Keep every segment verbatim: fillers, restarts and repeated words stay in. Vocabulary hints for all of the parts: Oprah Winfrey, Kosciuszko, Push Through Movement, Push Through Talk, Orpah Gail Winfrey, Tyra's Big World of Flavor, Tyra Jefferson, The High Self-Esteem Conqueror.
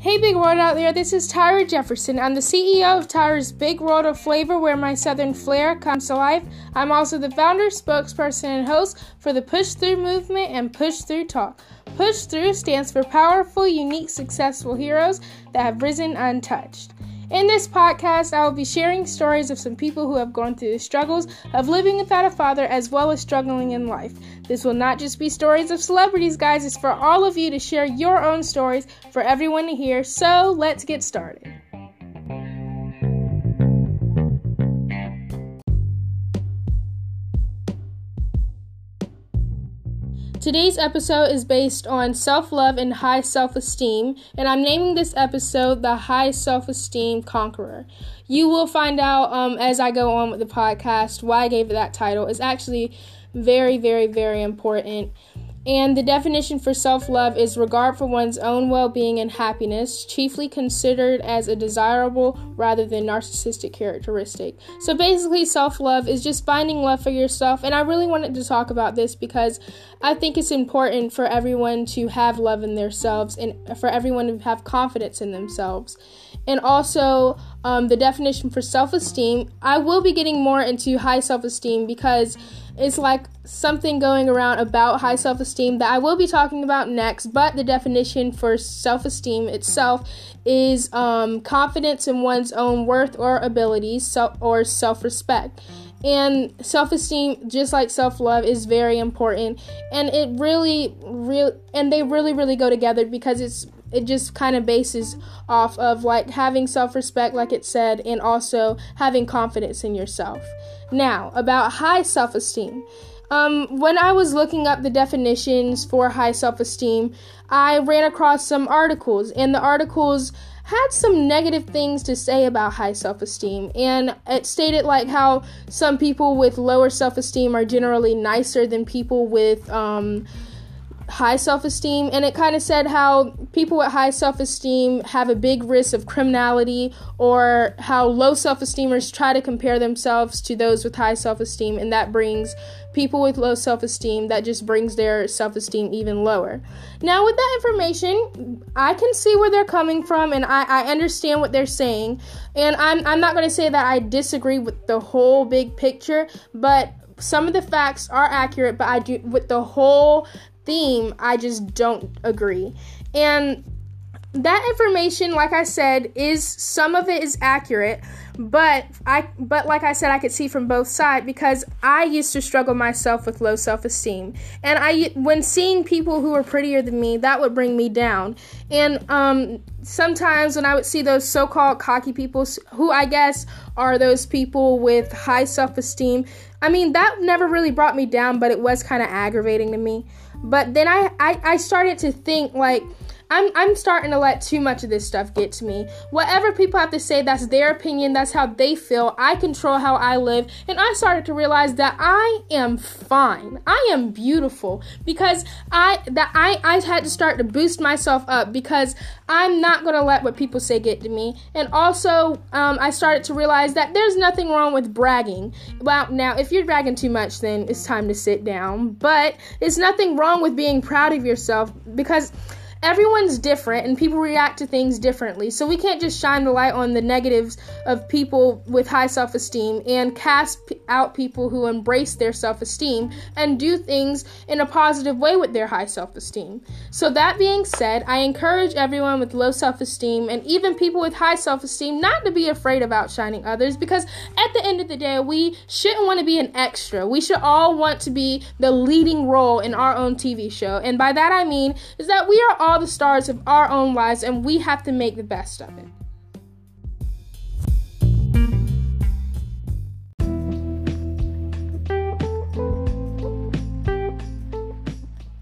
Hey big world out there, this is Tyra Jefferson. I'm the C E O of Tyra's Big World of Flavor, where my southern flair comes to life. I'm also the founder, spokesperson, and host for the Push Through Movement and Push Through Talk. Push Through stands for powerful, unique, successful heroes that have risen untouched. In this podcast, I will be sharing stories of some people who have gone through the struggles of living without a father as well as struggling in life. This will not just be stories of celebrities, guys. It's for all of you to share your own stories for everyone to hear. So let's get started. Today's episode is based on self-love and high self-esteem, and I'm naming this episode The High Self-Esteem Conqueror. You will find out um, as I go on with the podcast why I gave it that title. It's actually very, very, very important. And the definition for self-love is regard for one's own well-being and happiness, chiefly considered as a desirable rather than narcissistic characteristic. So basically, self-love is just finding love for yourself. And I really wanted to talk about this because I think it's important for everyone to have love in themselves and for everyone to have confidence in themselves. And also, um, the definition for self-esteem, I will be getting more into high self-esteem because it's like something going around about high self-esteem that I will be talking about next, but the definition for self-esteem itself is um, confidence in one's own worth or abilities so, or self-respect. And self-esteem, just like self-love, is very important, and it really, really, and they really, really go together because it's it just kind of bases off of like having self-respect, like it said, and also having confidence in yourself. Now, about high self-esteem. Um, when I was looking up the definitions for high self-esteem, I ran across some articles, and the articles had some negative things to say about high self-esteem, and it stated like how some people with lower self-esteem are generally nicer than people with um, high self-esteem, and it kind of said how people with high self-esteem have a big risk of criminality, or how low self-esteemers try to compare themselves to those with high self-esteem, and that brings people with low self-esteem, that just brings their self-esteem even lower. Now, with that information, I can see where they're coming from, and I, I understand what they're saying, and I'm, I'm not going to say that I disagree with the whole big picture, but some of the facts are accurate, but I do with the whole theme, I just don't agree. And that information, like I said, is some of it is accurate, but I but like I said, I could see from both sides because I used to struggle myself with low self-esteem, and I when seeing people who are prettier than me, that would bring me down. And um sometimes when I would see those so-called cocky people, who I guess are those people with high self-esteem, I mean, that never really brought me down, but it was kind of aggravating to me. But then I, I, I started to think, like, I'm I'm starting to let too much of this stuff get to me. Whatever people have to say, that's their opinion. That's how they feel. I control how I live. And I started to realize that I am fine. I am beautiful because I that I, I had to start to boost myself up because I'm not going to let what people say get to me. And also, um, I started to realize that there's nothing wrong with bragging. Well, now, if you're bragging too much, then it's time to sit down. But it's nothing wrong with being proud of yourself because everyone's different and people react to things differently. So we can't just shine the light on the negatives of people with high self-esteem and cast p- out people who embrace their self-esteem and do things in a positive way with their high self-esteem. So that being said, I encourage everyone with low self-esteem and even people with high self-esteem not to be afraid of outshining others, because at the end of the day, we shouldn't want to be an extra. We should all want to be the leading role in our own T V show. And by that I mean is that we are all the stars of our own lives, and we have to make the best of it.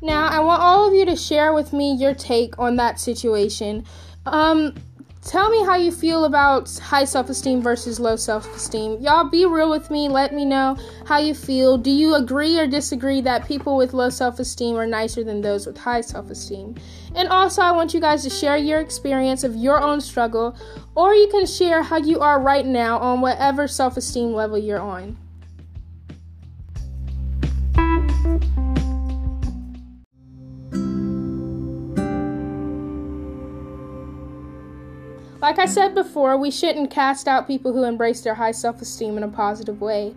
Now, I want all of you to share with me your take on that situation. Um, tell me how you feel about high self-esteem versus low self-esteem. Y'all be real with me. Let me know how you feel. Do you agree or disagree that people with low self-esteem are nicer than those with high self-esteem? And also, I want you guys to share your experience of your own struggle, or you can share how you are right now on whatever self-esteem level you're on. Like I said before, we shouldn't cast out people who embrace their high self-esteem in a positive way.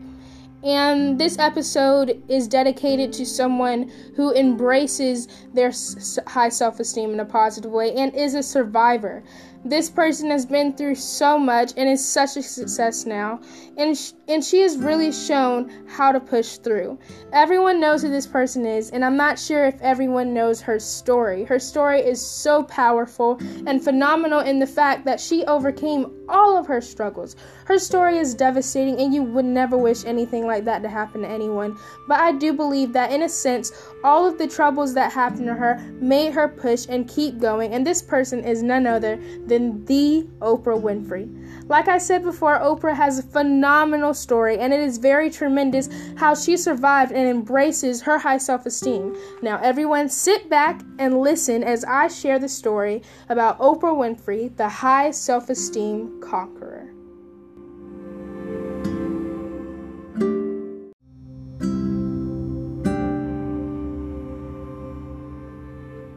And this episode is dedicated to someone who embraces their s- high self-esteem in a positive way and is a survivor. This person has been through so much and is such a success now, and sh- and she has really shown how to push through. Everyone knows who this person is, and I'm not sure if everyone knows her story. Her story is so powerful and phenomenal in the fact that she overcame all of her struggles. Her story is devastating, and you would never wish anything like that to happen to anyone. But I do believe that, in a sense, all of the troubles that happened to her made her push and keep going, and this person is none other than the Oprah Winfrey. Like I said before, Oprah has a phenomenal story, and it is very tremendous how she survived and embraces her high self-esteem. Now, everyone sit back and listen as I share the story about Oprah Winfrey, the High Self-Esteem Conqueror.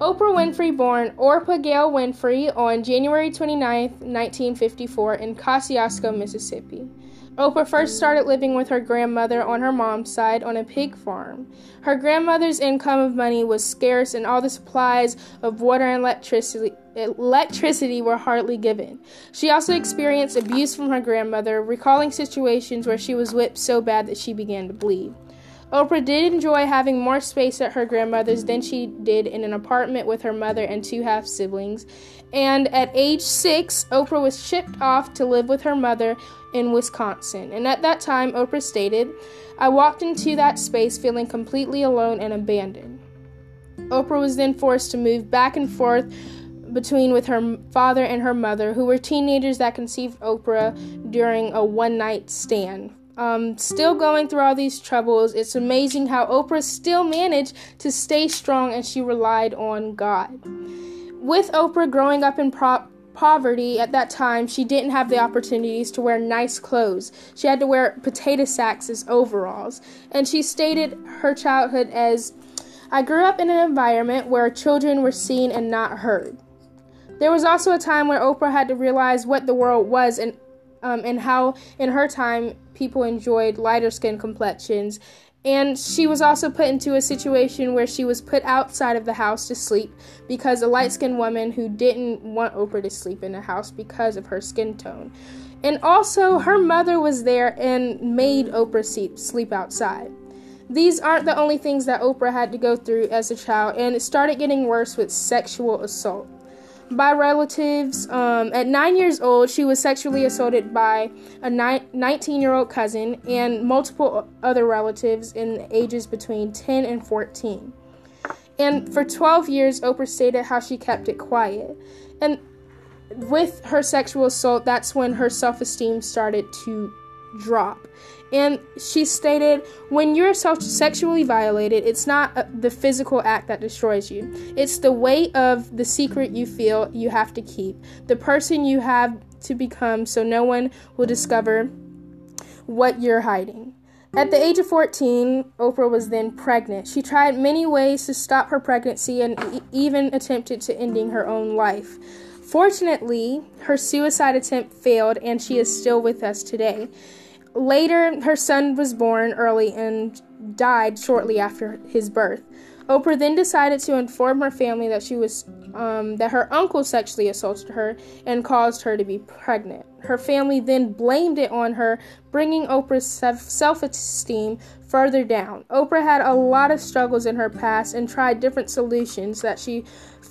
Oprah Winfrey, born Orpah Gail Winfrey on January twenty-ninth, nineteen fifty-four in Kosciuszko, Mississippi. Oprah first started living with her grandmother on her mom's side on a pig farm. Her grandmother's income of money was scarce, and all the supplies of water and electricity electricity were hardly given. She also experienced abuse from her grandmother, recalling situations where she was whipped so bad that she began to bleed. Oprah did enjoy having more space at her grandmother's than she did in an apartment with her mother and two half-siblings, and at age six, Oprah was shipped off to live with her mother in Wisconsin, and at that time, Oprah stated, "I walked into that space feeling completely alone and abandoned." Oprah was then forced to move back and forth between with her father and her mother, who were teenagers that conceived Oprah during a one-night stand. Um, still going through all these troubles, it's amazing how Oprah still managed to stay strong, and she relied on God. With Oprah growing up in pro- poverty at that time, she didn't have the opportunities to wear nice clothes. She had to wear potato sacks as overalls, and she stated her childhood as, "I grew up in an environment where children were seen and not heard." There was also a time where Oprah had to realize what the world was, and Um, and how in her time people enjoyed lighter skin complexions. And she was also put into a situation where she was put outside of the house to sleep because a light-skinned woman who didn't want Oprah to sleep in the house because of her skin tone. And also her mother was there and made Oprah sleep outside. These aren't the only things that Oprah had to go through as a child, and it started getting worse with sexual assault by relatives. Um, at nine years old, she was sexually assaulted by a nineteen-year-old cousin and multiple other relatives in ages between ten and fourteen. And for twelve years, Oprah stated how she kept it quiet. And with her sexual assault, that's when her self-esteem started to drop. And she stated, "When you're sexually violated, it's not the physical act that destroys you. It's the weight of the secret you feel you have to keep, the person you have to become so no one will discover what you're hiding." At the age of fourteen, Oprah was then pregnant. She tried many ways to stop her pregnancy and e- even attempted to ending her own life. Fortunately, her suicide attempt failed, and she is still with us today. Later, her son was born early and died shortly after his birth. Oprah then decided to inform her family that she was um, that her uncle sexually assaulted her and caused her to be pregnant. Her family then blamed it on her, bringing Oprah's self-esteem further down. Oprah had a lot of struggles in her past and tried different solutions that she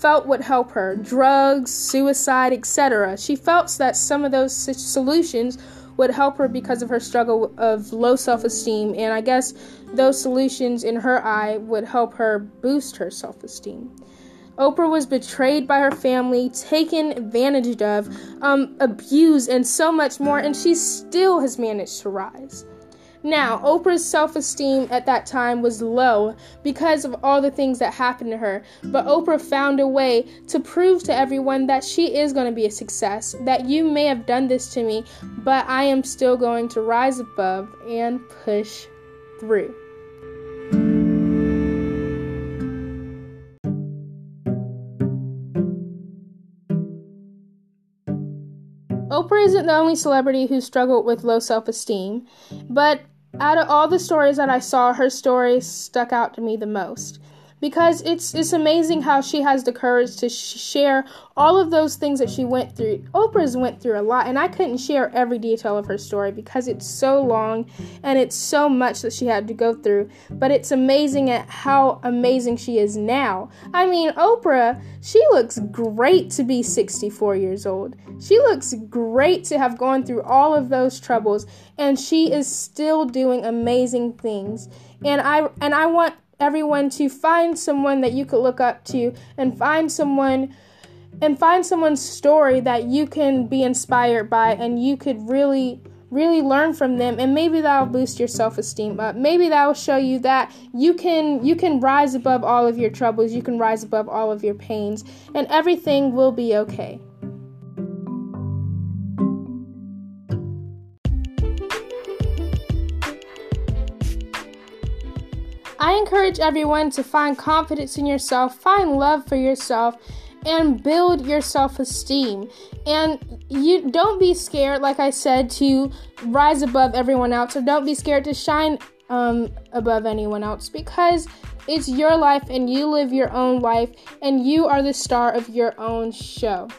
felt would help her: drugs, suicide, et cetera. She felt that some of those solutions would help her because of her struggle of low self-esteem, and I guess those solutions in her eye would help her boost her self-esteem. Oprah was betrayed by her family, taken advantage of, um, abused, and so much more, and she still has managed to rise. Now, Oprah's self-esteem at that time was low because of all the things that happened to her, but Oprah found a way to prove to everyone that she is going to be a success, that you may have done this to me, but I am still going to rise above and push through. Oprah isn't the only celebrity who struggled with low self-esteem, but out of all the stories that I saw, her story stuck out to me the most. Because it's it's amazing how she has the courage to sh- share all of those things that she went through. Oprah's went through a lot, and I couldn't share every detail of her story because it's so long and it's so much that she had to go through. But it's amazing at how amazing she is now. I mean, Oprah, she looks great to be sixty-four years old. She looks great to have gone through all of those troubles, and she is still doing amazing things. And I and I want everyone to find someone that you could look up to, and find someone and find someone's story that you can be inspired by, and you could really really learn from them, and maybe that'll boost your self-esteem up. Maybe that'll show you that you can you can rise above all of your troubles, you can rise above all of your pains, and everything will be okay. I encourage everyone to find confidence in yourself, find love for yourself, and build your self-esteem. And you don't be scared, like I said, to rise above everyone else, or don't be scared to shine um, above anyone else, because it's your life and you live your own life and you are the star of your own show.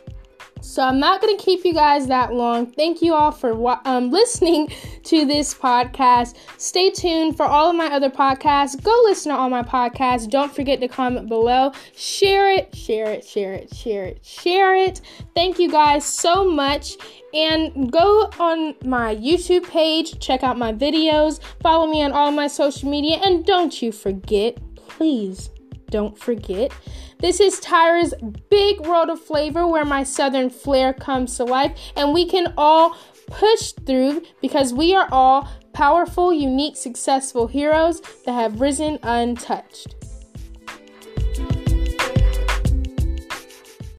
So I'm not going to keep you guys that long. Thank you all for um, listening to this podcast. Stay tuned for all of my other podcasts. Go listen to all my podcasts. Don't forget to comment below. Share it, share it, share it, share it, share it. Thank you guys so much. And go on my YouTube page. Check out my videos. Follow me on all my social media. And don't you forget, please don't forget, this is Tyra's Big World of Flavor, where my Southern flair comes to life, and we can all push through because we are all powerful, unique, successful heroes that have risen untouched.